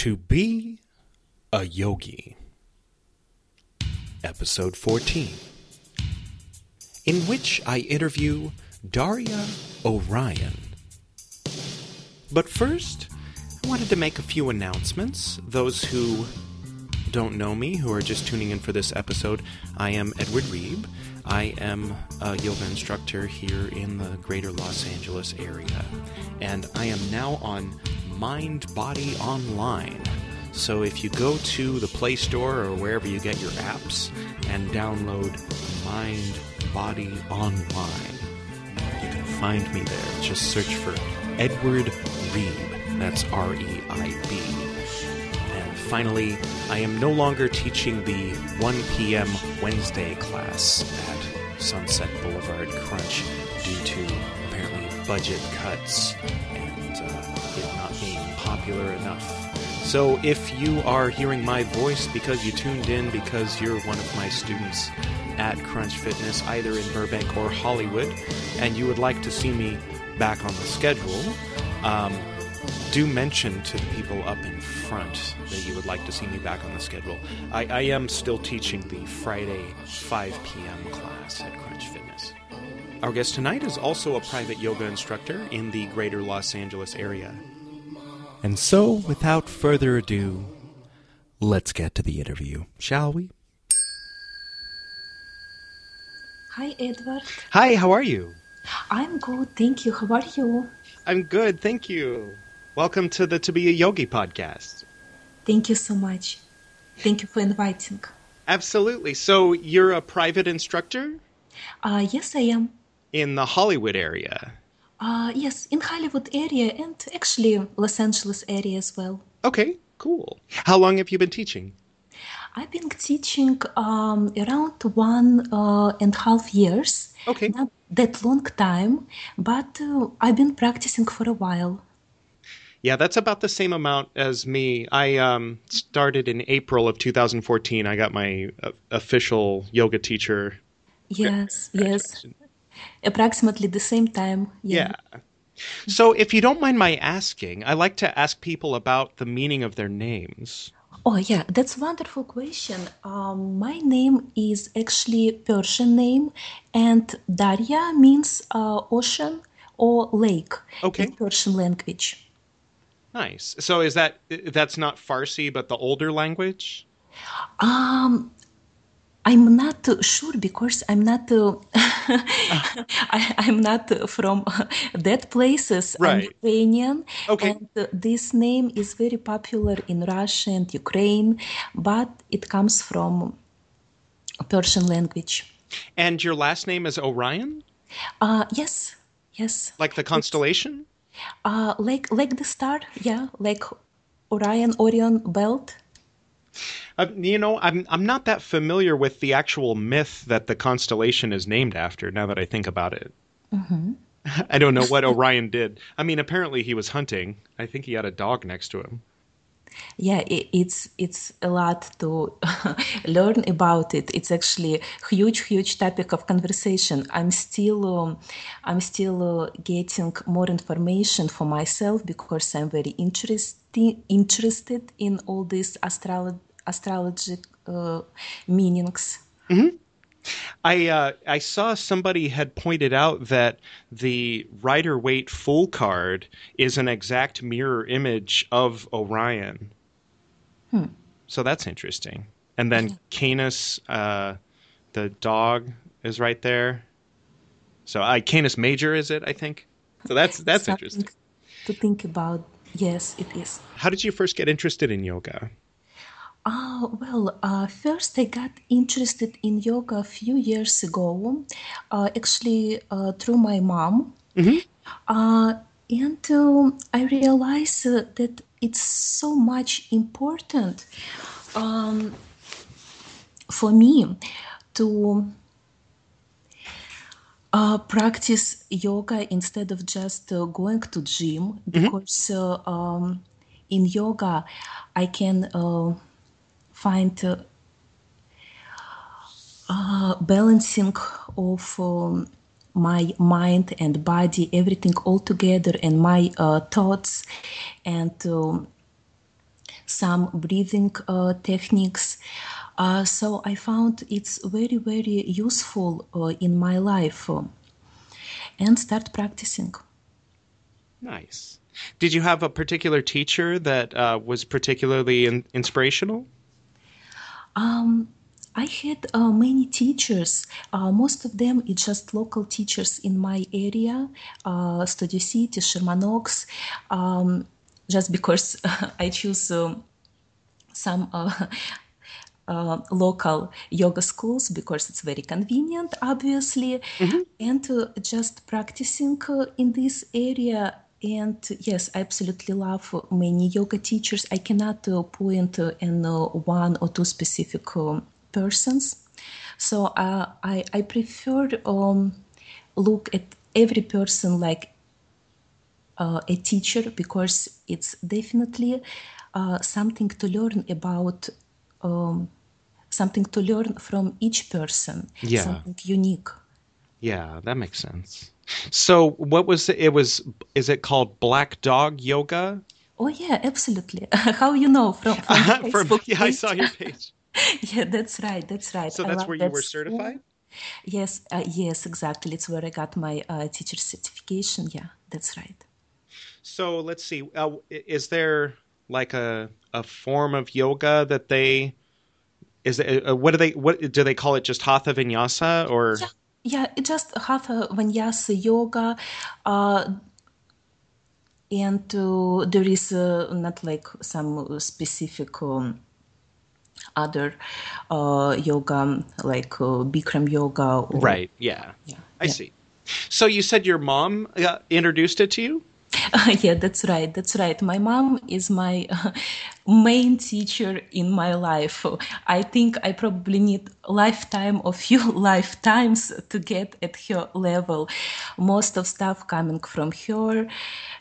To Be a Yogi, Episode 14, in which I interview Daria Orion. But first, I wanted to make a few announcements. Those who don't know me, who are just tuning in for this episode, I am Edward Reeb. I am a yoga instructor here in the greater Los Angeles area, and I am now on Mind Body Online. So if you go to the Play Store or wherever you get your apps and download Mind Body Online, you can find me there. Just search for Edward Reeb. That's R-E-I-B. And finally, I am no longer teaching the 1 p.m. Wednesday class at Sunset Boulevard Crunch due to apparently budget cuts and it not being popular enough. So if you are hearing my voice because you tuned in because you're one of my students at Crunch Fitness, either in Burbank or Hollywood, and you would like to see me back on the schedule, do mention to the people up in front that you would like to see me back on the schedule. I am still teaching the Friday 5 p.m. class at Crunch Fitness. Our guest tonight is also a private yoga instructor in the greater Los Angeles area. And so, without further ado, let's get to the interview, shall we? Hi, Edward. Hi, how are you? I'm good, thank you. How are you? I'm good, thank you. Welcome to the To Be a Yogi podcast. Thank you so much. Thank you for inviting. Absolutely. So, you're a private instructor? Yes, I am. In the Hollywood area? Yes, in Hollywood area and actually Los Angeles area as well. Okay, cool. How long have you been teaching? I've been teaching around 1.5 years. Okay. Not that long time, but I've been practicing for a while. Yeah, that's about the same amount as me. I started in April of 2014. I got my official yoga teacher. Yes, yes. Approximately the same time. Yeah. So if you don't mind my asking, I like to ask people about the meaning of their names. Oh, yeah, that's a wonderful question. My name is actually Persian name, and Darya means ocean or lake in Persian language. Nice. So is that's not Farsi, but the older language? I'm not sure because I'm not I'm not from that places. Right. I'm Ukrainian. Okay. And this name is very popular in Russia and Ukraine, but it comes from Persian language. And your last name is Orion? Yes. Yes. Like the constellation? Like the star, yeah, like Orion belt. I'm not that familiar with the actual myth that the constellation is named after, now that I think about it. Mm-hmm. I don't know what Orion did. I mean, apparently he was hunting. I think he had a dog next to him. Yeah, it's a lot to learn about it. It's actually a huge topic of conversation. I'm still getting more information for myself because I'm very interested in all these astrology meanings. Mm-hmm. I saw somebody had pointed out that the Rider-Waite Fool card is an exact mirror image of Orion. Hmm. So that's interesting. And then Canis, the dog, is right there. So Canis Major, is it, I think? So that's something interesting to think about. Yes, it is. How did you first get interested in yoga? First I got interested in yoga a few years ago, actually through my mom. Mm-hmm. And I realized that it's so much important for me to practice yoga instead of just going to gym, because mm-hmm. In yoga I can find balancing of my mind and body, everything all together, and my thoughts. And some breathing techniques. So I found it's very, very useful in my life, and start practicing. Nice. Did you have a particular teacher that was particularly inspirational? I had many teachers. Most of them are just local teachers in my area, Studio City, Sherman Oaks, just because I choose some local yoga schools because it's very convenient, obviously, and just practicing in this area. And yes, I absolutely love many yoga teachers. I cannot point in one or two specific persons. So I prefer look at every person like a teacher, because it's definitely something to learn about, something to learn from each person, something unique. Yeah, that makes sense. So what was it? Is it called Black Dog Yoga? Oh, yeah, absolutely. How you know? From Facebook page. I saw your page. Yeah, that's right, that's right. So that's where you were certified? Yes, yes, exactly. It's where I got my teacher's certification. Yeah, that's right. So let's see. Is there like a form of yoga that they – is it, what do they call it, just Hatha Vinyasa or – Yeah, it just Hatha Vinyasa yoga, and there is not like some specific other yoga like Bikram yoga. Or, right, yeah. I see. So you said your mom introduced it to you? Yeah, that's right. My mom is my main teacher in my life. I think I probably need a lifetime or few lifetimes to get at her level. Most of stuff coming from her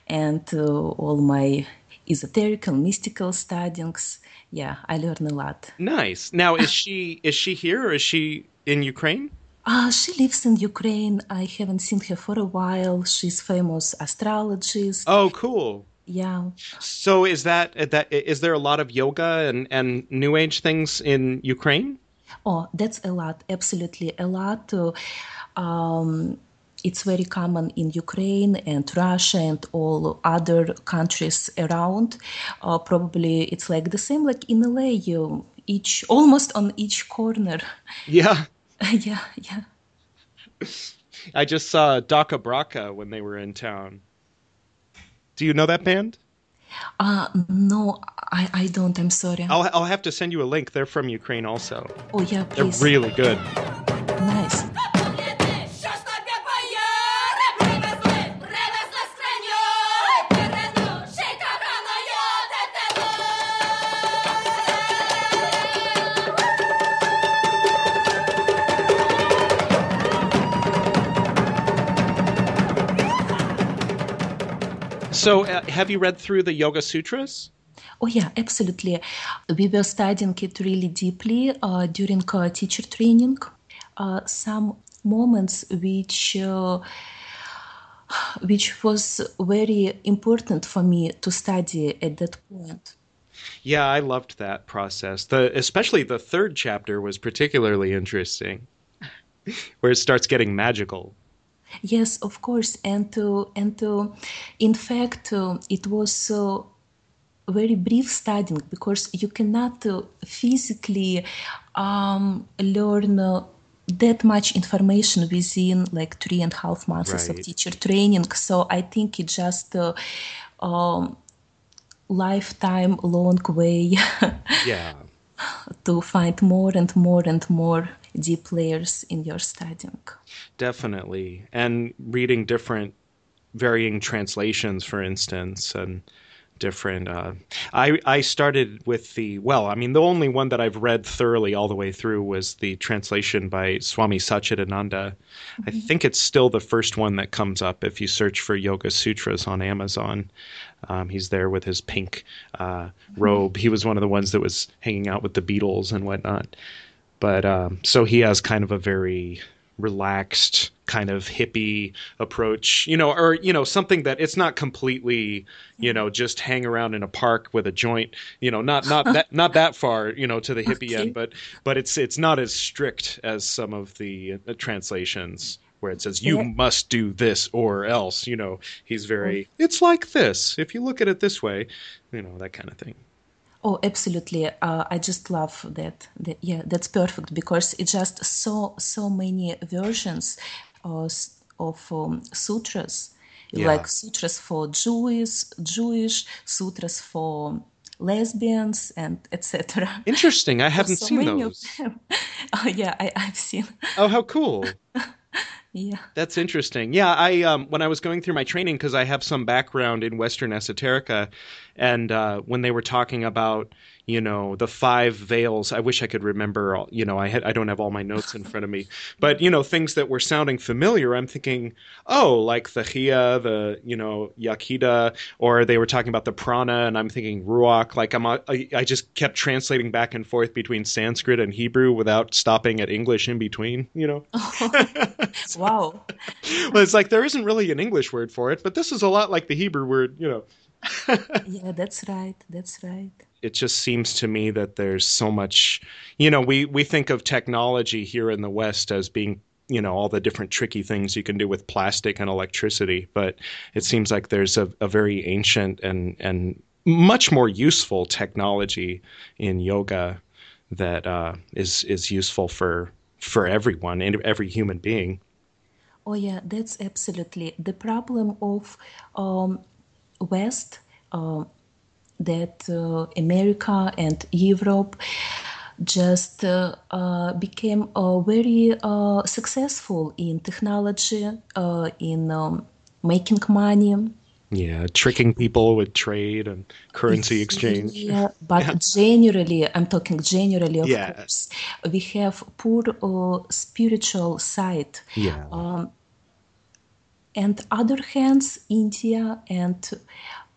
and all my esoteric and mystical studies. Yeah, I learn a lot. Nice. Now, is she here or is she in Ukraine? She lives in Ukraine. I haven't seen her for a while. She's famous astrologist. Oh, cool. Yeah. So is there a lot of yoga and New Age things in Ukraine? Oh, that's a lot. Absolutely a lot. It's very common in Ukraine and Russia and all other countries around. Probably it's like the same like in LA, almost on each corner. Yeah. Yeah. I just saw DakhaBrakha when they were in town. Do you know that band? No, I don't. I'm sorry. I'll have to send you a link. They're from Ukraine also. Oh, yeah, please. They're really good. Nice. So have you read through the Yoga Sutras? Oh, yeah, absolutely. We were studying it really deeply during teacher training. Some moments which was very important for me to study at that point. Yeah, I loved that process. Especially the third chapter was particularly interesting, where it starts getting magical. Yes, of course, and in fact, it was very brief studying because you cannot physically learn that much information within like 3.5 months of teacher training. So I think it's just lifetime long way to find more and more and more deep layers in your studying. Definitely. And reading different varying translations, for instance, and different I started with the only one that I've read thoroughly all the way through was the translation by Swami Sachidananda. Mm-hmm. I think it's still the first one that comes up if you search for Yoga Sutras on Amazon. He's there with his pink robe. He was one of the ones that was hanging out with the Beatles and whatnot. But so he has kind of a very relaxed kind of hippie approach, you know, or, you know, something that it's not completely, you know, just hang around in a park with a joint, you know, not that far, you know, to the hippie end, but it's not as strict as some of the translations where it says, you must do this or else, you know, he's very, it's like this, if you look at it this way, you know, that kind of thing. Oh, absolutely. I just love that. Yeah, that's perfect because it's just so many versions of sutras, like sutras for Jewish, sutras for lesbians, and etc. Interesting. I haven't seen those. Oh, yeah, I've seen. Oh, how cool. Yeah, that's interesting. Yeah, I when I was going through my training, because I have some background in Western esoterica, and when they were talking about, you know, the five veils, I wish I could remember. You know, I don't have all my notes in front of me, but you know, things that were sounding familiar. I'm thinking, oh, like the Hiya, the, you know, Yakida, or they were talking about the Prana, and I'm thinking Ruach. Like I just kept translating back and forth between Sanskrit and Hebrew without stopping at English in between. You know. Wow. Well, it's like there isn't really an English word for it, but this is a lot like the Hebrew word, you know. Yeah, that's right. That's right. It just seems to me that there's so much, you know, we think of technology here in the West as being, you know, all the different tricky things you can do with plastic and electricity. But it seems like there's a very ancient and much more useful technology in yoga that is useful for everyone and every human being. Oh, yeah, that's absolutely the problem of West, that America and Europe just became very successful in technology, in making money. Yeah, tricking people with trade and currency exchange. Yeah, but generally, I'm talking generally, of course, we have poor spiritual side. Yeah. And other hands, India and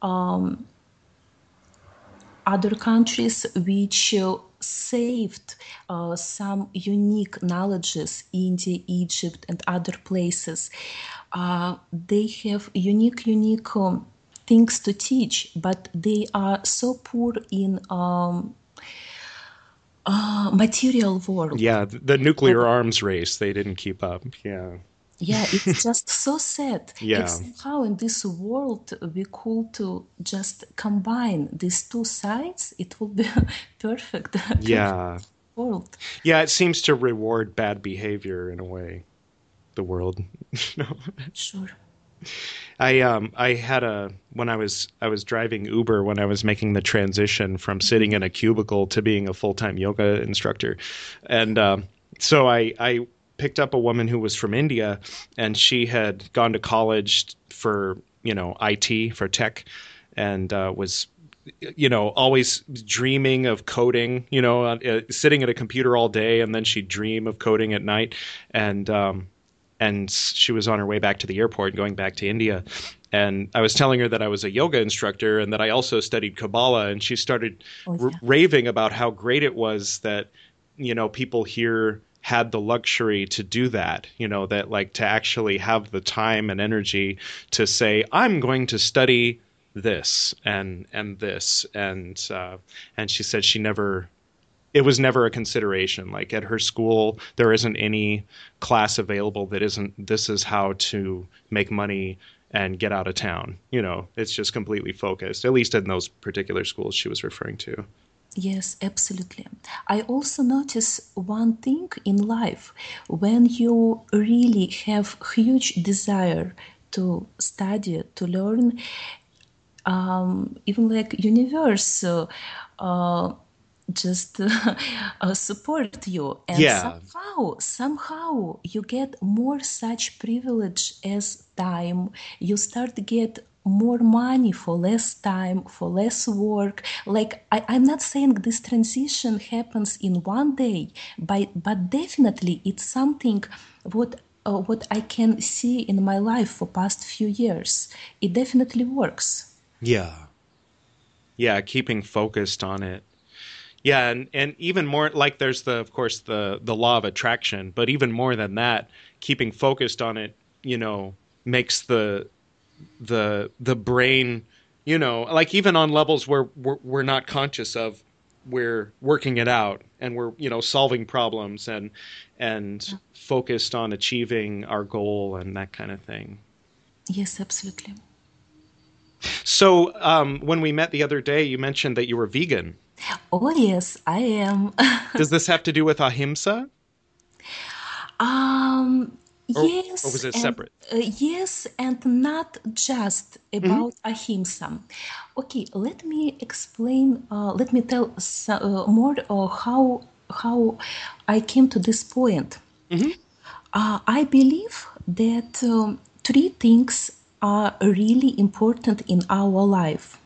other countries which saved some unique knowledges, India, Egypt, and other places. They have unique things to teach, but they are so poor in material world. Yeah, the nuclear arms race, they didn't keep up, yeah. Yeah, it's just so sad. Yeah. Somehow in this world we could just combine these two sides. It will be perfect. Yeah. World. Yeah, it seems to reward bad behavior in a way. The world. No. Sure. I had when I was driving Uber when I was making the transition from sitting in a cubicle to being a full-time yoga instructor, and so I picked up a woman who was from India, and she had gone to college for, you know, IT, for tech, and was, you know, always dreaming of coding, you know, sitting at a computer all day, and then she'd dream of coding at night. And she was on her way back to the airport going back to India. And I was telling her that I was a yoga instructor and that I also studied Kabbalah, and she started raving about how great it was that, you know, people here had the luxury to do that, you know, that like to actually have the time and energy to say, I'm going to study this and this. And she said it was never a consideration. Like at her school, there isn't any class available that isn't, this is how to make money and get out of town. You know, it's just completely focused, at least in those particular schools she was referring to. Yes, absolutely. I also notice one thing in life. When you really have huge desire to study, to learn, even like universe just support you. And somehow you get more such privilege as time. You start to get more money for less time, for less work. Like I'm not saying this transition happens in one day, but definitely it's something what I can see in my life for past few years. It definitely works. Yeah. Yeah, keeping focused on it. Yeah, and even more, like there's the, of course, the law of attraction, but even more than that, keeping focused on it, you know, makes the brain, you know, like even on levels where we're not conscious of, we're working it out and we're, you know, solving problems and focused on achieving our goal and that kind of thing. Yes, absolutely. So when we met the other day, you mentioned that you were vegan. Oh, yes, I am. Does this have to do with ahimsa? Yes. Or was it separate? Yes, and not just about ahimsa. Okay, let me explain, let me tell more how I came to this point. I believe that three things are really important in our life,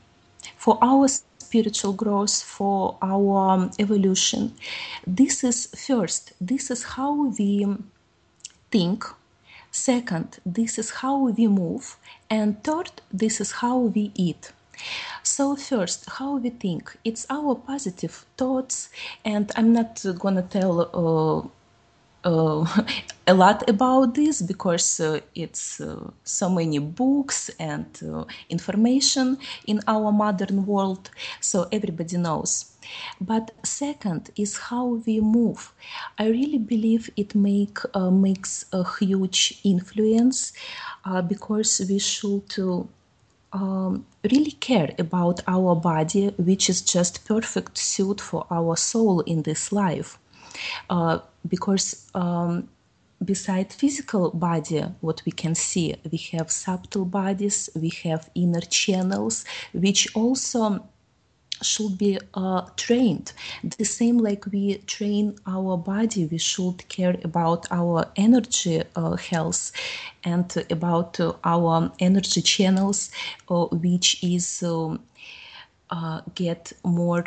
for our spiritual growth, for our evolution. This is first, this is how we think. Second, this is how we move. And third, this is how we eat. So first, how we think. It's our positive thoughts. And I'm not gonna tell a lot about this because it's so many books and information in our modern world, so everybody knows. But second is how we move. I really believe it makes a huge influence because we should really care about our body, which is just perfect suit for our soul in this life. Because beside physical body, what we can see, we have subtle bodies, we have inner channels, which also should be trained. The same like we train our body, we should care about our energy health and about our energy channels, which is get more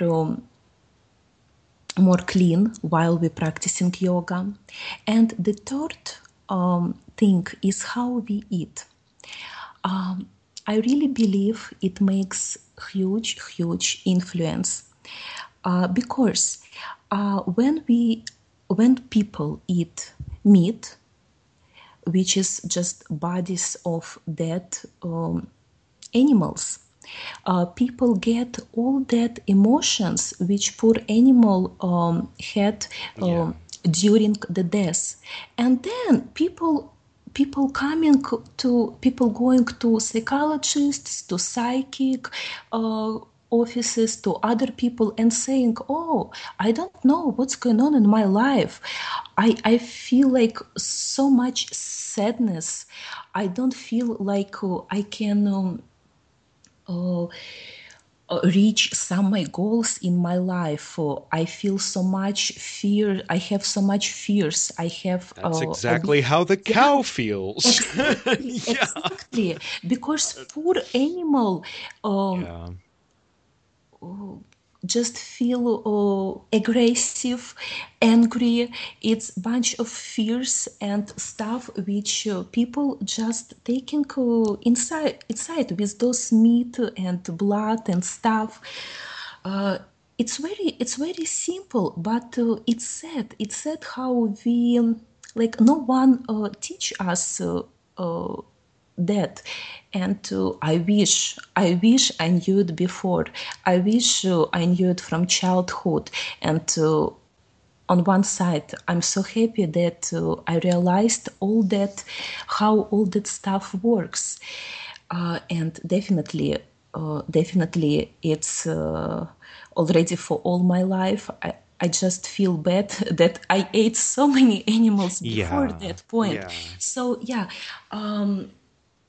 clean while we're practicing yoga. And the third thing is how we eat. I really believe it makes huge influence because when people eat meat, which is just bodies of dead animals, people get all that emotions which poor animal had during the death, and then people going to psychologists, to psychic offices, to other people, and saying, "Oh, I don't know what's going on in my life. I feel like so much sadness. I don't feel like I can." Reach some of my goals in my life. I feel so much fear. I have so much fears. I have. That's exactly how the cow feels. Exactly, yeah. Exactly. Because poor animal just feel aggressive, angry. It's a bunch of fears and stuff which people just taking inside with those meat and blood and stuff. It's very simple, but it's sad. It's sad how we no one teach us that. And I wish I knew it before. I wish I knew it from childhood. And on one side, I'm so happy that I realized all that, how all that stuff works. And definitely, it's already for all my life. I just feel bad that I ate so many animals before that point. Yeah. So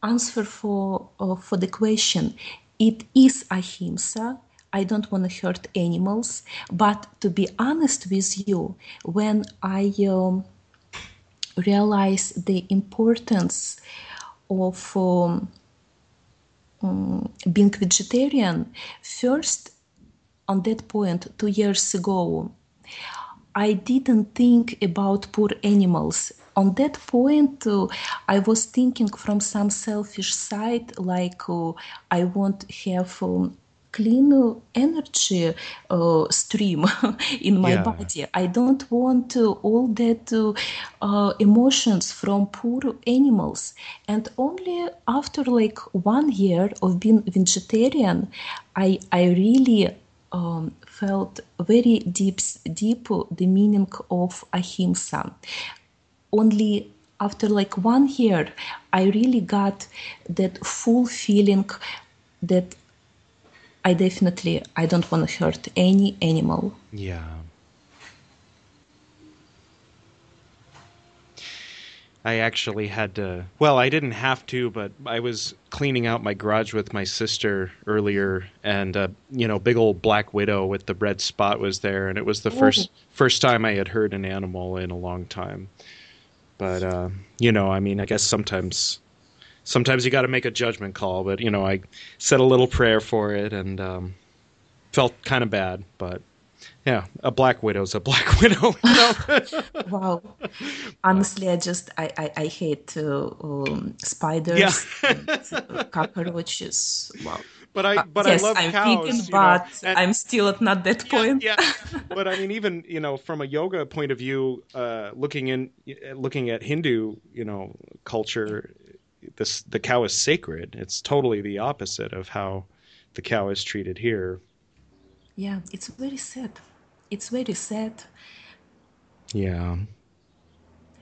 answer for the question, it is ahimsa. I don't want to hurt animals, but to be honest with you, when I realize the importance of being vegetarian, first on that point 2 years ago, I didn't think about poor animals. On that point, I was thinking from some selfish side, I won't have clean energy stream in my body. I don't want all that emotions from poor animals. And only after like 1 year of being vegetarian, I really felt very deep the meaning of ahimsa. Only after like 1 year, I really got that full feeling that I don't want to hurt any animal. Yeah. I actually had to, well, I didn't have to, but I was cleaning out my garage with my sister earlier, and big old black widow with the red spot was there, and it was the first time I had hurt an animal in a long time. But, I guess sometimes you got to make a judgment call, but, I said a little prayer for it and felt kind of bad, but yeah, a black widow's a black widow. Wow. Honestly, I hate spiders and cockroaches. Wow. But I love cows. Yes, I'm vegan, but I'm still not that point. Yeah. But I mean, even from a yoga point of view, looking at Hindu culture, the cow is sacred. It's totally the opposite of how the cow is treated here. Yeah, it's very sad. It's very sad. Yeah.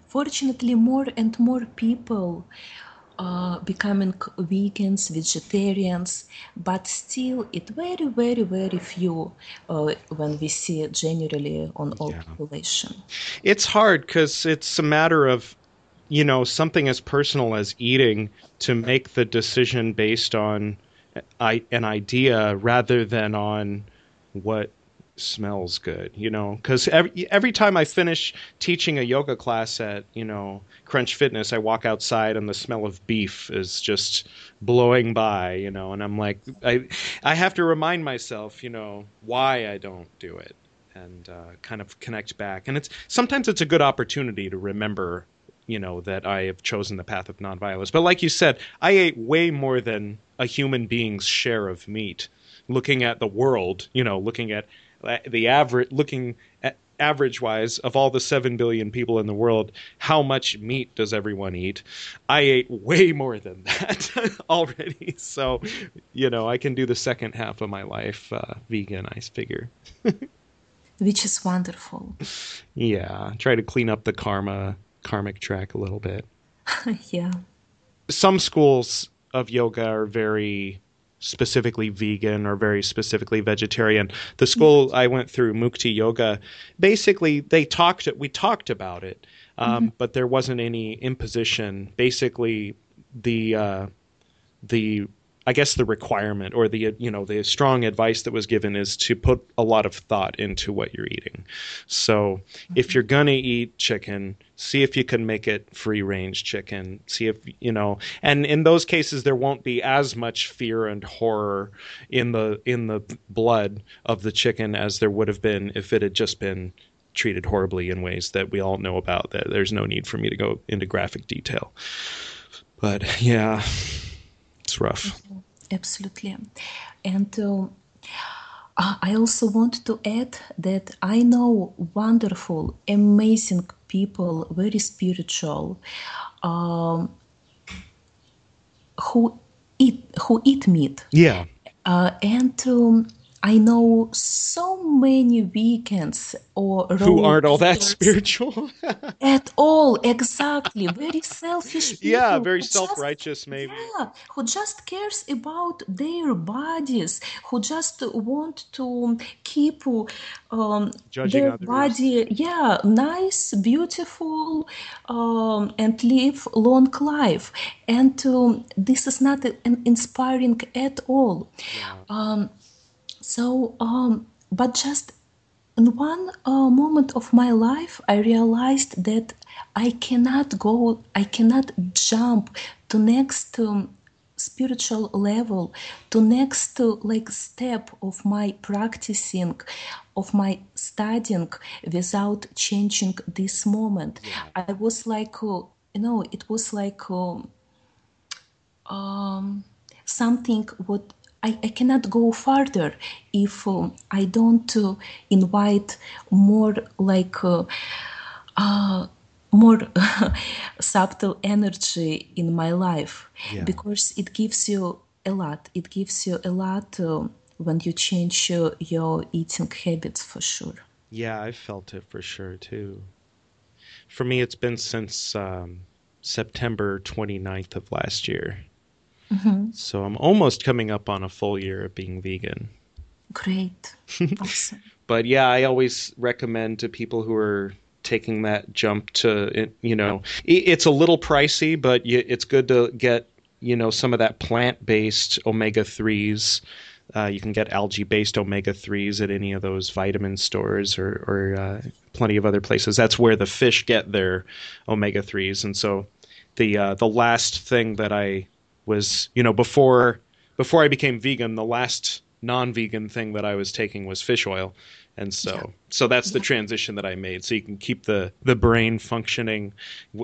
Fortunately, more and more people. Becoming vegans, vegetarians, but still it very, very, very few when we see it generally on all population. It's hard because it's a matter of, something as personal as eating to make the decision based on an idea rather than on what smells good, because every time I finish teaching a yoga class at, Crunch Fitness, I walk outside and the smell of beef is just blowing by, and I'm like, I have to remind myself, why I don't do it and kind of connect back. And sometimes it's a good opportunity to remember, that I have chosen the path of nonviolence. But like you said, I ate way more than a human being's share of meat, looking at the world, looking at the average, looking at average-wise of all the 7 billion people in the world, how much meat does everyone eat? I ate way more than that already. So, I can do the second half of my life vegan, I figure. Which is wonderful. Yeah, try to clean up the karmic track a little bit. Yeah. Some schools of yoga are very specifically vegan or very specifically vegetarian. The school I went through, Mukti Yoga, basically we talked about it, but there wasn't any imposition. Basically, the requirement or the strong advice that was given is to put a lot of thought into what you're eating. So if you're going to eat chicken, see if you can make it free range chicken, see if, and in those cases, there won't be as much fear and horror in the blood of the chicken as there would have been if it had just been treated horribly in ways that we all know about, that there's no need for me to go into graphic detail. But yeah, it's rough. Absolutely. And I also want to add that I know wonderful, amazing people, very spiritual, who eat meat. Yeah. I know so many vegans who aren't all that spiritual at all. Exactly. Very selfish people. Yeah, very self-righteous maybe. Yeah, who just cares about their bodies, who just want to keep their body nice, beautiful, and live long life. And this is not inspiring at all. Yeah. But just in one moment of my life, I realized that I cannot jump to next spiritual level, to next step of my practicing, of my studying without changing this moment. Yeah. I was like, it was like something what I cannot go further if I don't invite more like more subtle energy in my life, because it gives you a lot. It gives you a lot when you change your eating habits, for sure. Yeah, I felt it for sure too. For me, it's been since September 29th of last year. Mm-hmm. So I'm almost coming up on a full year of being vegan. Great. Awesome. But yeah, I always recommend to people who are taking that jump to, you know, it's a little pricey, but it's good to get, you know, some of that plant-based omega-3s. You can get algae-based omega-3s at any of those vitamin stores or plenty of other places. That's where the fish get their omega-3s. And so the last thing that I was, you know, before I became vegan, the last non-vegan thing that I was taking was fish oil. And so that's the transition that I made. So you can keep the brain functioning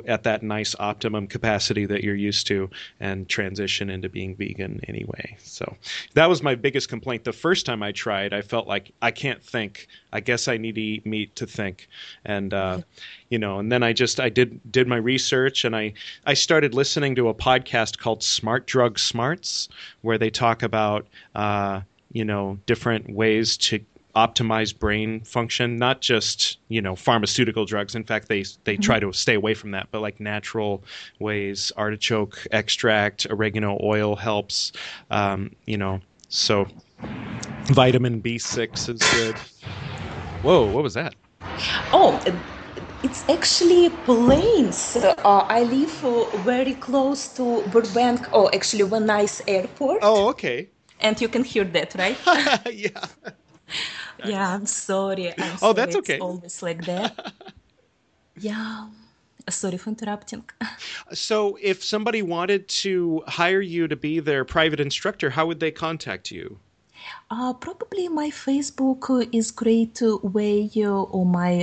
at that nice optimum capacity that you're used to and transition into being vegan anyway. So that was my biggest complaint. The first time I tried, I felt like I can't think. I guess I need to eat meat to think. And, you know, and then I did my research and I started listening to a podcast called Smart Drug Smarts, where they talk about, you know, different ways to optimize brain function, not just, you know, pharmaceutical drugs. In fact, they try to stay away from that, but like natural ways, artichoke extract, oregano oil helps, you know, so vitamin B6 is good. Whoa, what was that? Oh, it's actually planes. I live very close to Burbank, actually one nice airport. Oh, okay. And you can hear that, right? Yeah. Nice. Yeah, I'm sorry. Oh, that's okay. It's always like that. Yeah. Sorry for interrupting. So if somebody wanted to hire you to be their private instructor, how would they contact you? Probably my Facebook is great way, or my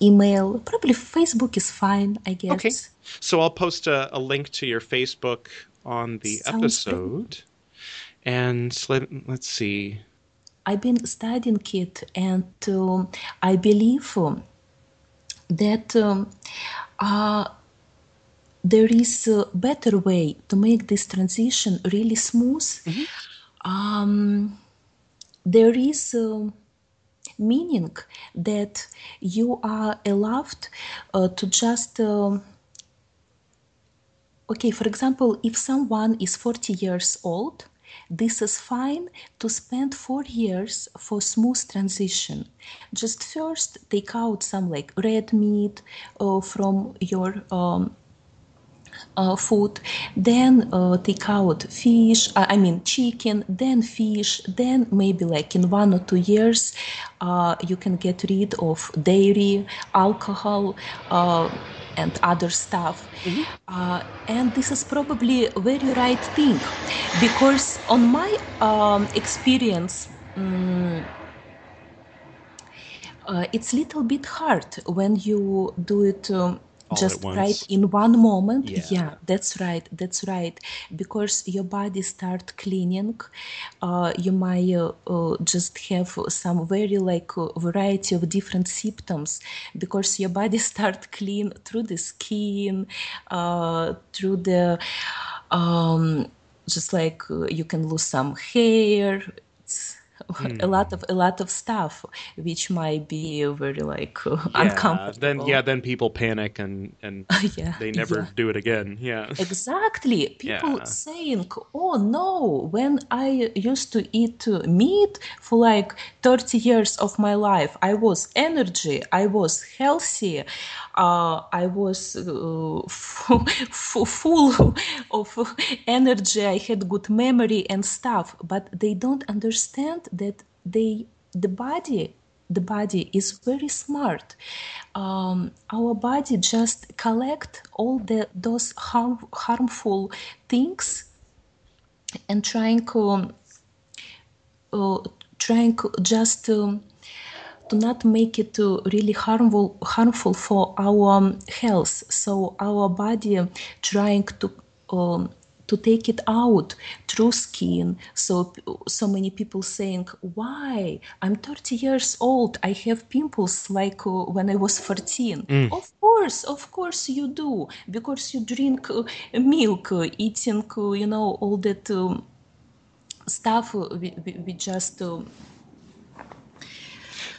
email. Probably Facebook is fine, I guess. Okay. So I'll post a link to your Facebook on the episode. Good. And let's see. I've been studying it, and I believe that there is a better way to make this transition really smooth. Mm-hmm. There is meaning that you are allowed to just... okay, for example, if someone is 40 years old, this is fine to spend 4 years for smooth transition. Just first take out some like red meat from your food, then take out fish, chicken, then fish, then maybe like in 1 or 2 years you can get rid of dairy, alcohol, and other stuff. Mm-hmm. And this is probably a very right thing, because on my experience, it's a little bit hard when you do it just right in one moment. Yeah, that's right. Because your body starts cleaning. You might just have some very variety of different symptoms, because your body starts clean through the skin, through the you can lose some hair. It's a lot of stuff, which might be very uncomfortable. Then people panic and they never do it again. Yeah, exactly. People saying, "Oh no! When I used to eat meat for 30 years of my life, I was energy, I was healthy, I was full of energy. I had good memory and stuff." But they don't understand that the body is very smart. Our body just collect all those harmful things and trying to not make it really harmful for our health. So our body trying to take it out through skin. So many people saying, why? I'm 30 years old. I have pimples like when I was 14. Mm. Of course you do, because you drink milk, eating, all that stuff we just...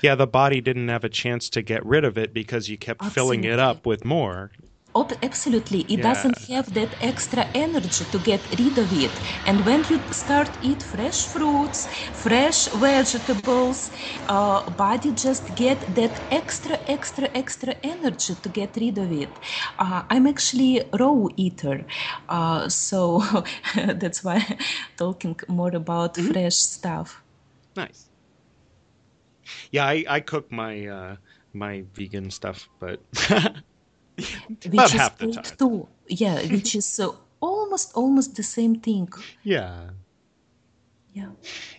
Yeah, the body didn't have a chance to get rid of it because you kept filling it up with more. Absolutely. It doesn't have that extra energy to get rid of it. And when you start eat fresh fruits, fresh vegetables, body just get that extra energy to get rid of it. I'm actually a raw eater. So that's why I'm talking more about fresh stuff. Nice. Yeah, I cook my my vegan stuff, but about half the time. Too. Yeah, which is almost the same thing. Yeah. Yeah.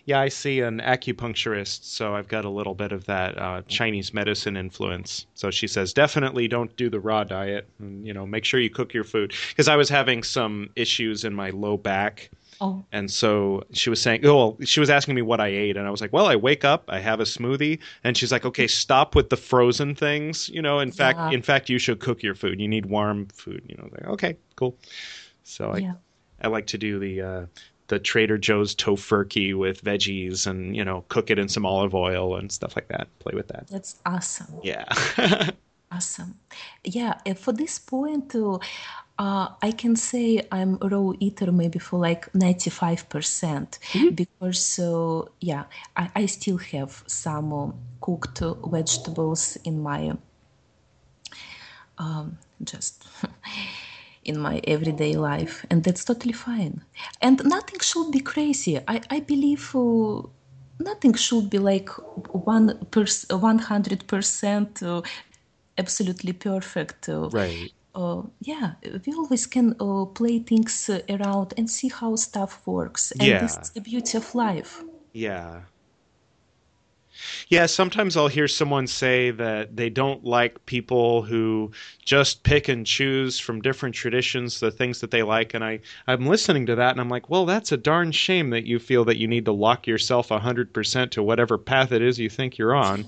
Yeah, I see an acupuncturist, so I've got a little bit of that Chinese medicine influence. So she says, definitely don't do the raw diet. And, make sure you cook your food. Because I was having some issues in my low back. Oh. And so she was saying, she was asking me what I ate. And I was like, well, I wake up, I have a smoothie. And she's like, okay, stop with the frozen things. In fact, you should cook your food. You need warm food. Like, okay, cool. So I like to do the Trader Joe's tofurkey with veggies and, cook it in some olive oil and stuff like that. Play with that. That's awesome. Yeah. Awesome. Yeah. For this point too, I can say I'm a raw eater maybe for like 95%, because I still have some cooked vegetables in my in my everyday life, and that's totally fine. And nothing should be crazy. I believe nothing should be like 100% absolutely perfect. Right. We always can play things around and see how stuff works. And this is the beauty of life. Yeah. Yeah, sometimes I'll hear someone say that they don't like people who just pick and choose from different traditions the things that they like. And I'm listening to that and I'm like, well, that's a darn shame that you feel that you need to lock yourself 100% to whatever path it is you think you're on.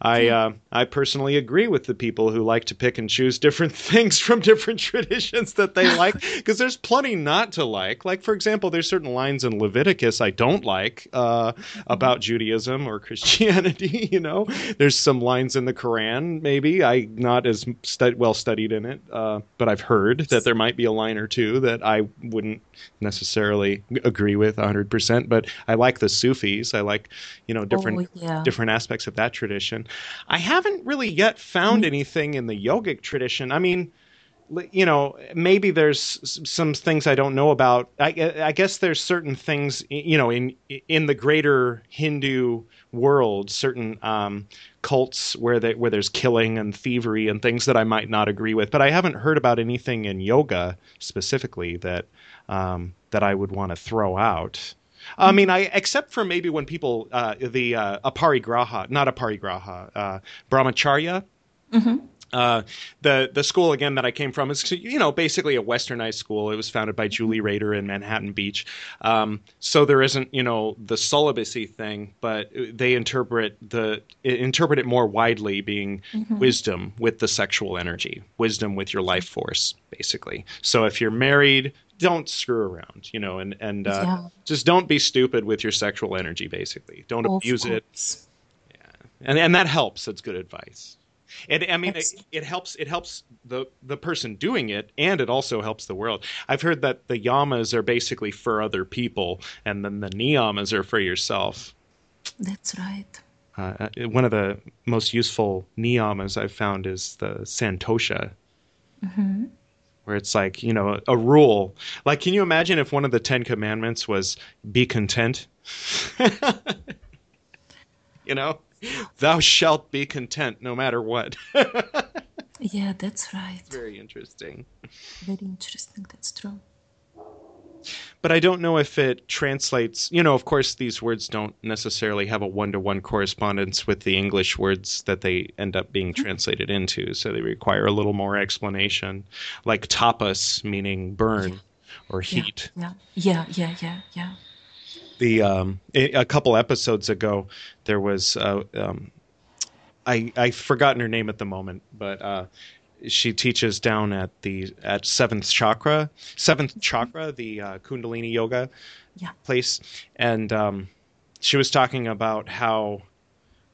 I personally agree with the people who like to pick and choose different things from different traditions that they like, because there's plenty not to like. Like, for example, there's certain lines in Leviticus I don't like about Judaism or Christianity, There's some lines in the Quran, maybe. I'm not as well studied in it, but I've heard that there might be a line or two that I wouldn't necessarily agree with 100%, but I like the Sufis. I like, different aspects of that tradition. I haven't really yet found anything in the yogic tradition. I mean, maybe there's some things I don't know about. I guess there's certain things, in the greater Hindu world, certain cults where there's killing and thievery and things that I might not agree with. But I haven't heard about anything in yoga specifically that I would want to throw out. I mean, except for maybe when people, Aparigraha, not Aparigraha, Brahmacharya. Mm-hmm. The school, again, that I came from is, basically a westernized school. It was founded by Julie Rader in Manhattan Beach. So there isn't, the celibacy thing, but they interpret it more widely, being wisdom with the sexual energy, wisdom with your life force, basically. So if you're married, don't screw around, just don't be stupid with your sexual energy, basically. Don't abuse it. Yeah. And that helps. That's good advice. And I mean, it helps the person doing it, and it also helps the world. I've heard that the Yamas are basically for other people, and then the Niyamas are for yourself. That's right. One of the most useful Niyamas I've found is the Santosha, where it's like, a rule. Like, can you imagine if one of the 10 commandments was be content? Thou shalt be content no matter what. Yeah, that's right. Very interesting. Very interesting. That's true. But I don't know if it translates. Of course, these words don't necessarily have a one-to-one correspondence with the English words that they end up being translated into. So they require a little more explanation, like tapas, meaning burn. or heat. Yeah. The a couple episodes ago, there was I've forgotten her name at the moment, but she teaches down at the Seventh Chakra, the Kundalini Yoga place, and she was talking about how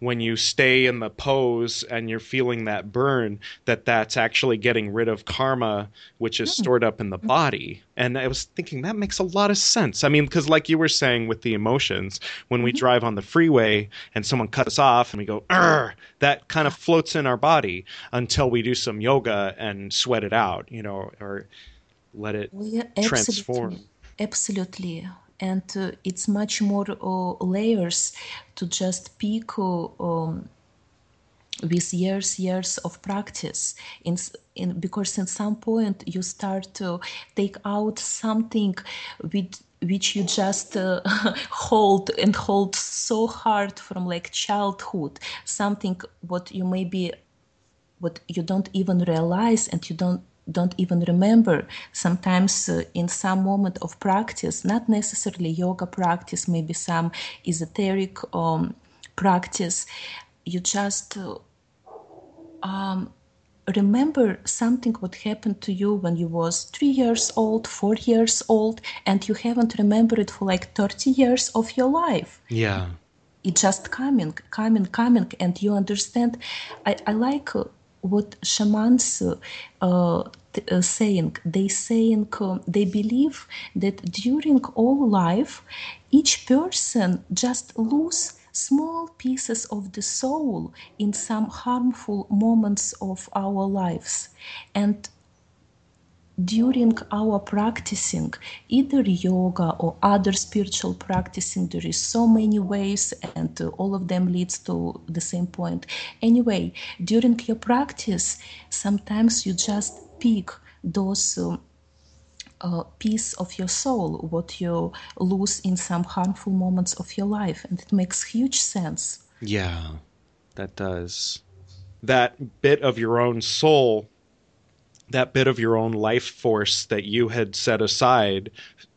when you stay in the pose and you're feeling that burn, that's actually getting rid of karma, which is stored up in the body. And I was thinking that makes a lot of sense. I mean, because like you were saying with the emotions, when we drive on the freeway and someone cuts us off and we go, that kind of floats in our body until we do some yoga and sweat it out, you know, or let it transform. Absolutely. And it's much more layers to just pick with years of practice. Because at some point you start to take out something which you just hold so hard from like childhood, something what you don't even realize and you don't even remember. Sometimes in some moment of practice, not necessarily yoga practice, maybe some esoteric practice, you just remember something what happened to you when you was 3 years old, 4 years old, and you haven't remembered it for like 30 years of your life. Yeah. It's just coming, and you understand. I like what shamans saying. They believe that during all life, each person just lose small pieces of the soul in some harmful moments of our lives. And during our practicing, either yoga or other spiritual practicing, there is so many ways, and all of them leads to the same point. Anyway, during your practice, sometimes you just pick those piece of your soul, what you lose in some harmful moments of your life, and it makes huge sense. Yeah, that does. That bit of your own soul, that bit of your own life force that you had set aside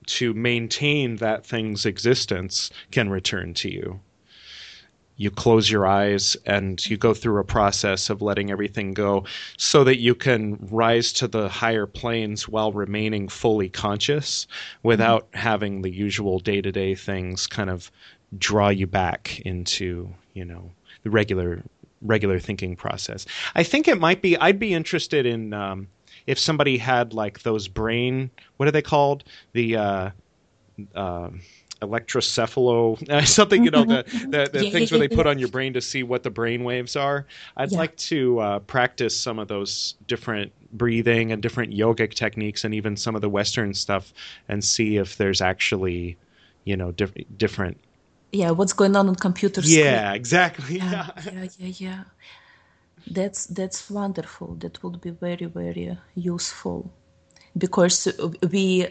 to maintain that thing's existence can return to you. You close your eyes and you go through a process of letting everything go so that you can rise to the higher planes while remaining fully conscious without having the usual day-to-day things kind of draw you back into, you know, the regular thinking process. I think it might be, I'd be interested in if somebody had like those brain, what are they called? The electrocephalo, something, you know, the things where they put on your brain to see what the brain waves are. I'd like to practice some of those different breathing and different yogic techniques and even some of the Western stuff and see if there's actually, you know, different. Yeah, what's going on computer screen. Yeah, exactly. Yeah. That's wonderful. That would be very, very useful, because we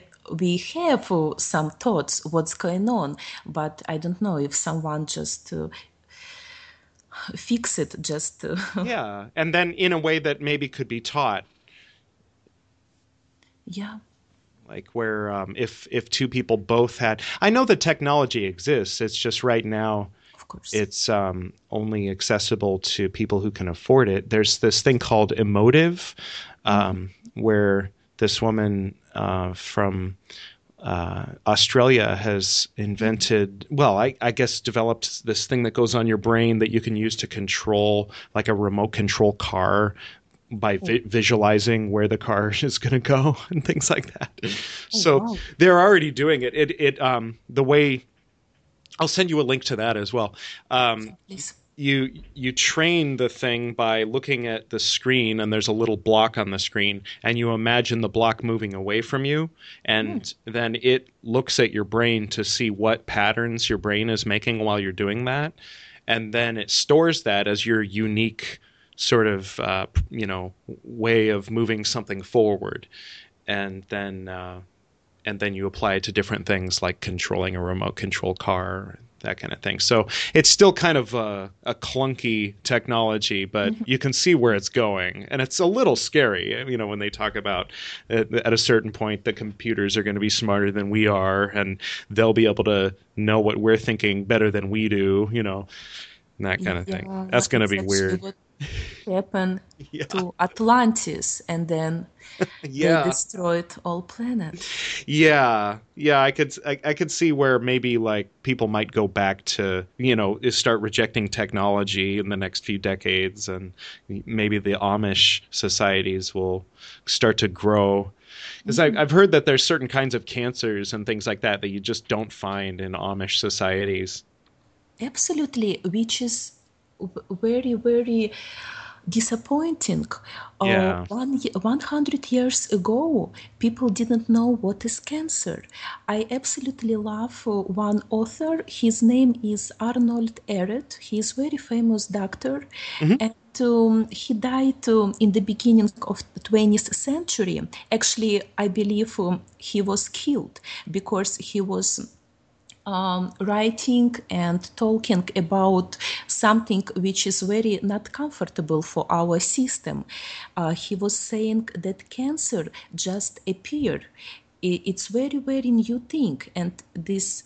have some thoughts what's going on, but I don't know if someone just fix it. Just yeah, and then in a way that maybe could be taught. Yeah. Like where if two people both had, I know the technology exists. It's just right now, of course, it's only accessible to people who can afford it. There's this thing called Emotive, where this woman from Australia has invented, well, I guess developed this thing that goes on your brain that you can use to control like a remote control car by visualizing where the car is going to go and things like that. They're already doing it. The way, I'll send you a link to that as well. Please. You train the thing by looking at the screen, and there's a little block on the screen, and you imagine the block moving away from you, and then it looks at your brain to see what patterns your brain is making while you're doing that, and then it stores that as your unique sort of way of moving something forward, and then you apply it to different things like controlling a remote control car, that kind of thing. So it's still kind of a clunky technology, but you can see where it's going. And it's a little scary, you know, when they talk about at a certain point the computers are going to be smarter than we are and they'll be able to know what we're thinking better than we do, you know, and that kind of thing. That's going to be weird. Happen to Atlantis, and then they destroyed all planet. I could see where maybe like people might go back to, you know, start rejecting technology in the next few decades, and maybe the Amish societies will start to grow. Because I've heard that there's certain kinds of cancers and things like that that you just don't find in Amish societies. Absolutely, which is very, very disappointing. 100 years ago, people didn't know what is cancer. I absolutely love one author. His name is Arnold Errett. He's very famous doctor. And he died in the beginning of the 20th century. Actually, I believe he was killed because he was writing and talking about something which is very not comfortable for our system. He was saying that cancer just appeared. It's very, very new thing, and this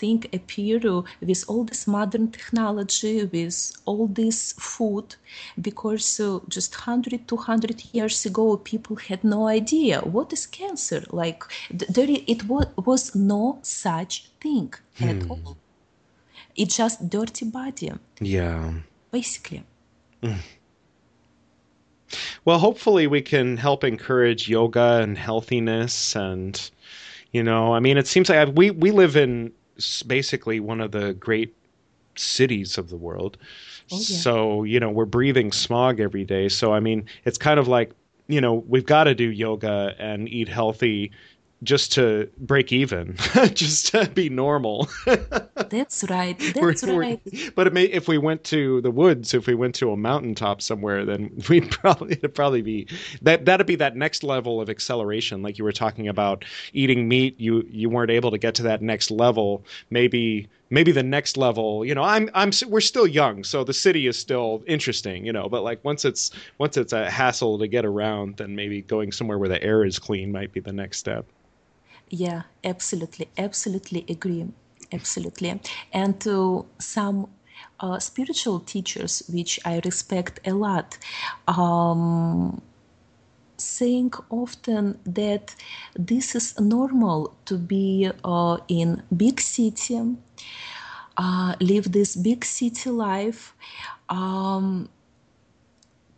thing appeared with all this modern technology, with all this food, because just 100, 200 years ago, people had no idea what is cancer. Like there was no such thing at all. It's just dirty body. Yeah. Basically. Well, hopefully we can help encourage yoga and healthiness, and, you know, I mean, it seems like we live in basically one of the great cities of the world. So, you know, we're breathing smog every day. So, I mean, it's kind of like, you know, we've got to do yoga and eat healthy just to break even, just to be normal. That's right. But if we went to the woods, if we went to a mountaintop somewhere, then it'd probably be that'd be that next level of acceleration. Like you were talking about eating meat, you weren't able to get to that next level. Maybe the next level, you know, we're still young, so the city is still interesting, you know, but like once it's a hassle to get around, then maybe going somewhere where the air is clean might be the next step. Yeah, absolutely. Absolutely agree. Absolutely. And to some spiritual teachers, which I respect a lot, saying often that this is normal to be in big city, live this big city life,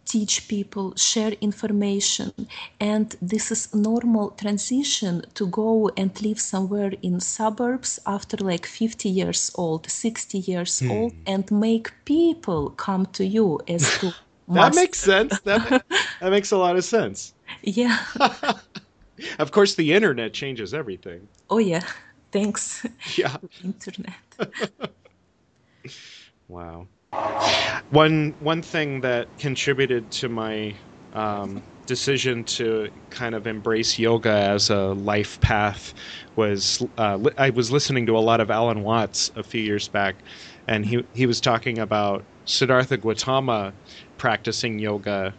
teach people, share information, and this is normal transition to go and live somewhere in suburbs after like 50 years old, 60 years old, and make people come to you as to That makes sense. That makes a lot of sense. Yeah. Of course, the internet changes everything. Oh, yeah. Thanks. Yeah. Internet. Wow. One thing that contributed to my decision to kind of embrace yoga as a life path was I was listening to a lot of Alan Watts a few years back, and he was talking about Siddhartha Gautama practicing yoga,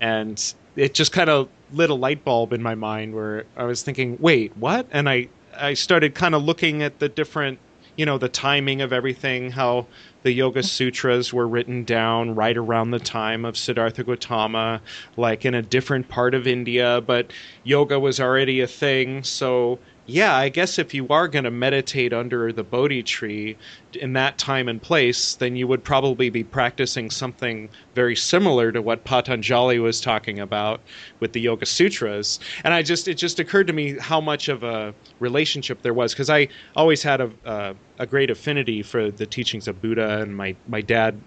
and it just kind of lit a light bulb in my mind where I was thinking, wait, what? And I started kind of looking at the different, you know, the timing of everything, how the Yoga Sutras were written down right around the time of Siddhartha Gautama, like in a different part of India, but yoga was already a thing. So yeah, I guess if you are going to meditate under the Bodhi tree in that time and place, then you would probably be practicing something very similar to what Patanjali was talking about with the Yoga Sutras. And it just occurred to me how much of a relationship there was, because I always had a great affinity for the teachings of Buddha, and my dad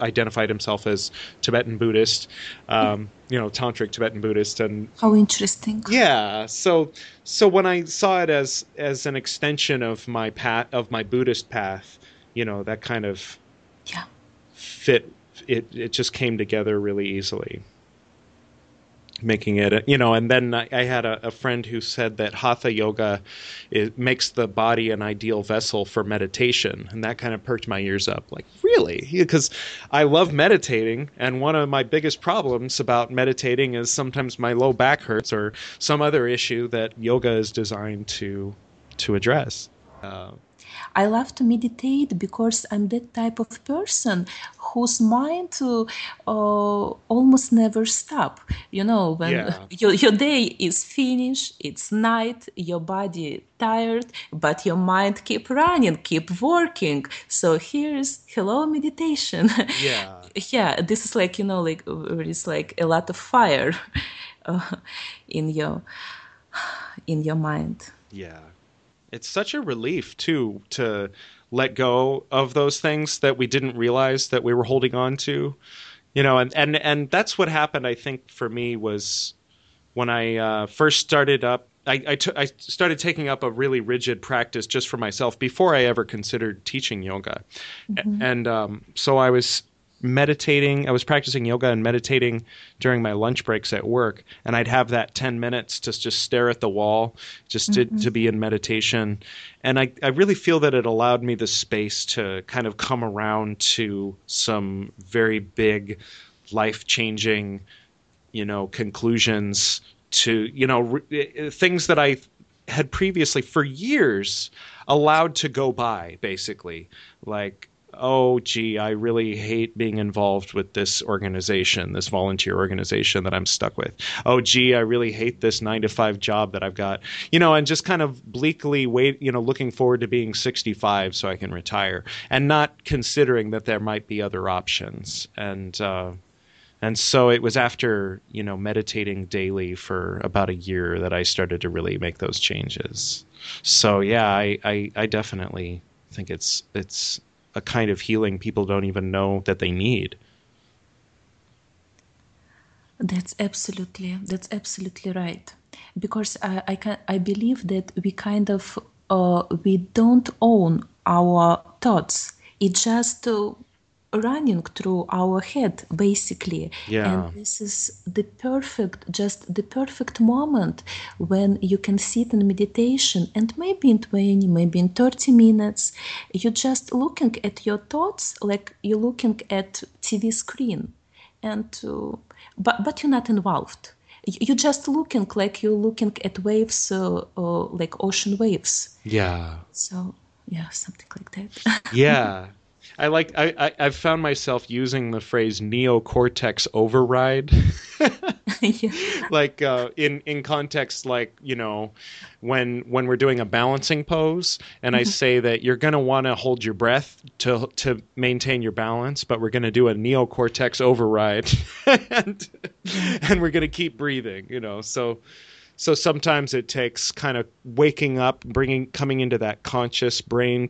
identified himself as Tibetan Buddhist, you know, Tantric Tibetan Buddhist, and how interesting. Yeah, so when I saw it as an extension of my path, of my Buddhist path, you know, that kind of fit. It just came together really easily. making it, you know. And then I had a friend who said that Hatha yoga makes the body an ideal vessel for meditation. And that kind of perked my ears up. Like, really? Because I love meditating. And one of my biggest problems about meditating is sometimes my low back hurts or some other issue that yoga is designed to address. I love to meditate because I'm that type of person whose mind almost never stops. You know, when your day is finished, it's night, your body tired, but your mind keep running, keep working. So here's hello meditation. Yeah, yeah. This is like, you know, like it's like a lot of fire in your mind. Yeah. It's such a relief, too, to let go of those things that we didn't realize that we were holding on to, you know, and that's what happened, I think, for me was when I first started up, I started taking up a really rigid practice just for myself before I ever considered teaching yoga. Mm-hmm. And so I was meditating, I was practicing yoga and meditating during my lunch breaks at work, and I'd have that 10 minutes to just stare at the wall, just to be in meditation. And I really feel that it allowed me the space to kind of come around to some very big, life-changing, you know, conclusions to, you know, things that I had previously for years allowed to go by, basically, like, oh, gee, I really hate being involved with this organization, this volunteer organization that I'm stuck with. Oh, gee, I really hate this 9-to-5 job that I've got, you know, and just kind of bleakly wait, you know, looking forward to being 65 so I can retire and not considering that there might be other options. And so it was after, you know, meditating daily for about a year that I started to really make those changes. So, yeah, I definitely think it's a kind of healing people don't even know that they need. That's absolutely right. Because I believe that we kind of we don't own our thoughts. It's just running through our head, basically. Yeah. And this is the perfect moment when you can sit in meditation, and maybe in 20, maybe in 30 minutes, you're just looking at your thoughts like you're looking at TV screen, and but you're not involved. You're just looking like you're looking at waves, like ocean waves. Yeah. So yeah, something like that. Yeah. I've found myself using the phrase neocortex override, yeah. Like in context, like, you know, when we're doing a balancing pose, and I say that you're going to want to hold your breath to maintain your balance, but we're going to do a neocortex override, and we're going to keep breathing, you know, so sometimes it takes kind of waking up, coming into that conscious brain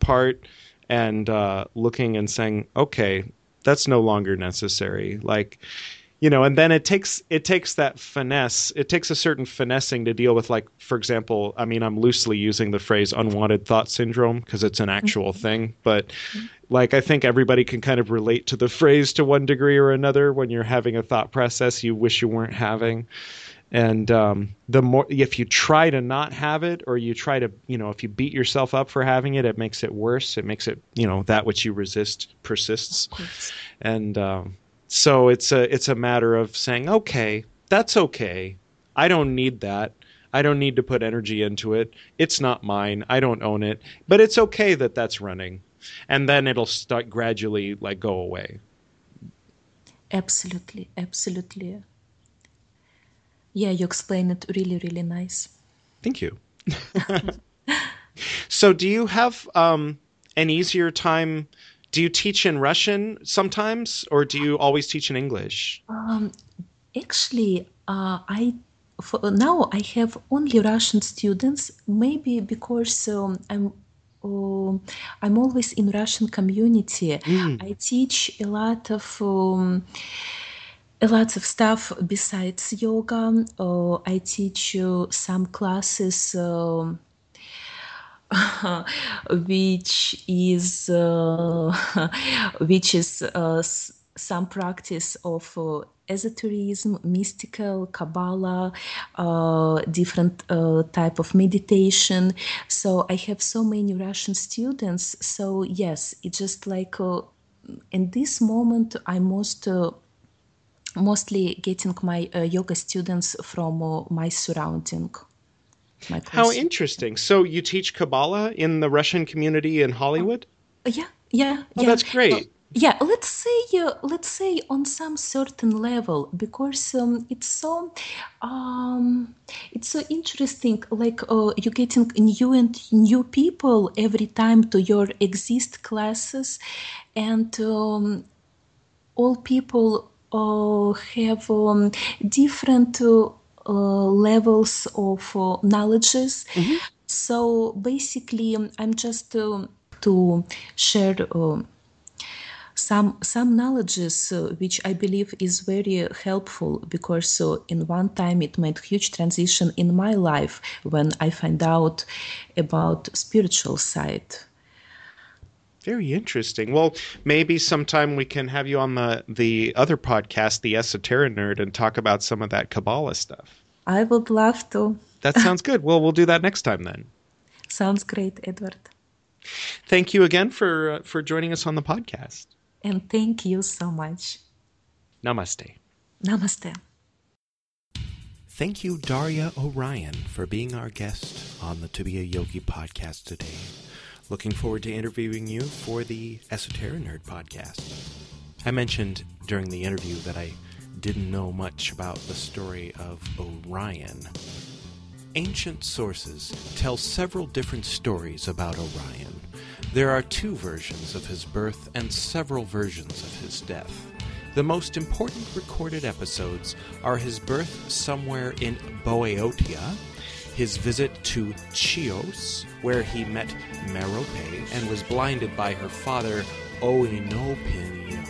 part. And looking and saying, okay, that's no longer necessary. Like, you know, and then it takes that finesse. It takes a certain finessing to deal with, like, for example, I mean, I'm loosely using the phrase unwanted thought syndrome because it's an actual thing. But like, I think everybody can kind of relate to the phrase to one degree or another when you're having a thought process you wish you weren't having. And the more, if you try to not have it, or you try to, you know, if you beat yourself up for having it, it makes it worse. It makes it, you know, that which you resist persists. And so it's a matter of saying, okay, that's okay. I don't need that. I don't need to put energy into it. It's not mine. I don't own it. But it's okay that that's running. And then it'll start gradually, like, go away. Absolutely. Absolutely. Yeah, you explain it really, really nice. Thank you. So do you have an easier time? Do you teach in Russian sometimes, or do you always teach in English? Actually, now I have only Russian students, maybe because I'm always in Russian community. I teach a lot of... lots of stuff besides yoga. I teach you some classes, which is some practice of esotericism, mystical, Kabbalah, different type of meditation. So I have so many Russian students. So yes, it's just like in this moment I'm mostly getting my yoga students from my surrounding. How interesting. So you teach Kabbalah in the Russian community in Hollywood? Yeah. That's great. Yeah, let's say on some certain level, because it's so interesting. Like you're getting new and new people every time to your exist classes, and all people have different levels of knowledges. Mm-hmm. So basically, I'm just to share some knowledges which I believe is very helpful, because in one time it made huge transition in my life when I find out about spiritual side. Very interesting. Well, maybe sometime we can have you on the other podcast, The Esoteric Nerd, and talk about some of that Kabbalah stuff. I would love to. That sounds good. Well, we'll do that next time then. Sounds great, Edward. Thank you again for joining us on the podcast. And thank you so much. Namaste. Namaste. Thank you, Daria Orion, for being our guest on the To Be a Yogi podcast today. Looking forward to interviewing you for the Esoteric Nerd podcast. I mentioned during the interview that I didn't know much about the story of Orion. Ancient sources tell several different stories about Orion. There are two versions of his birth and several versions of his death. The most important recorded episodes are his birth somewhere in Boeotia, his visit to Chios, where he met Merope and was blinded by her father, Oenopinion,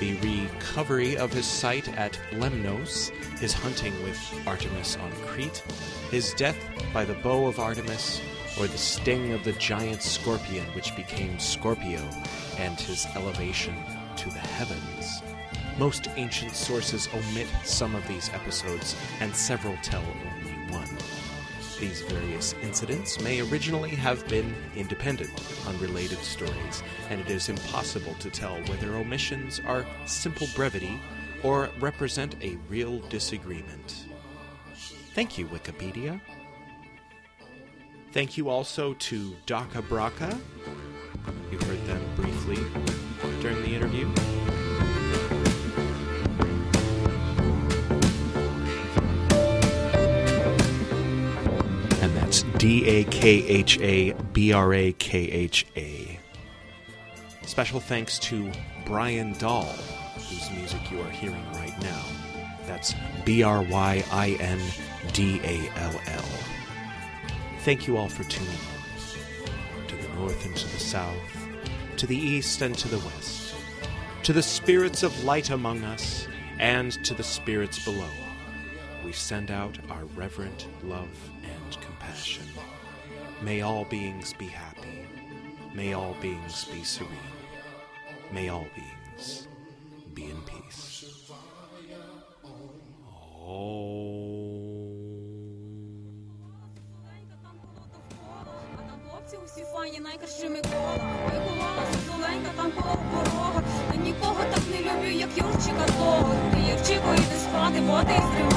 the recovery of his sight at Lemnos, his hunting with Artemis on Crete, his death by the bow of Artemis, or the sting of the giant scorpion which became Scorpio, and his elevation to the heavens. Most ancient sources omit some of these episodes, and several tell only one. These various incidents may originally have been independent, unrelated stories, and it is impossible to tell whether omissions are simple brevity or represent a real disagreement. Thank you, Wikipedia. Thank you also to DakhaBrakha. You heard them briefly during the interview. And that's DakhaBrakha. Special thanks to Brian Dahl, whose music you are hearing right now. That's Bryindall. Thank you all for tuning in. To the north and to the south, to the east and to the west, to the spirits of light among us and to the spirits below, we send out our reverent love and compassion. May all beings be happy. May all beings be serene. May all beings be in peace. Oh.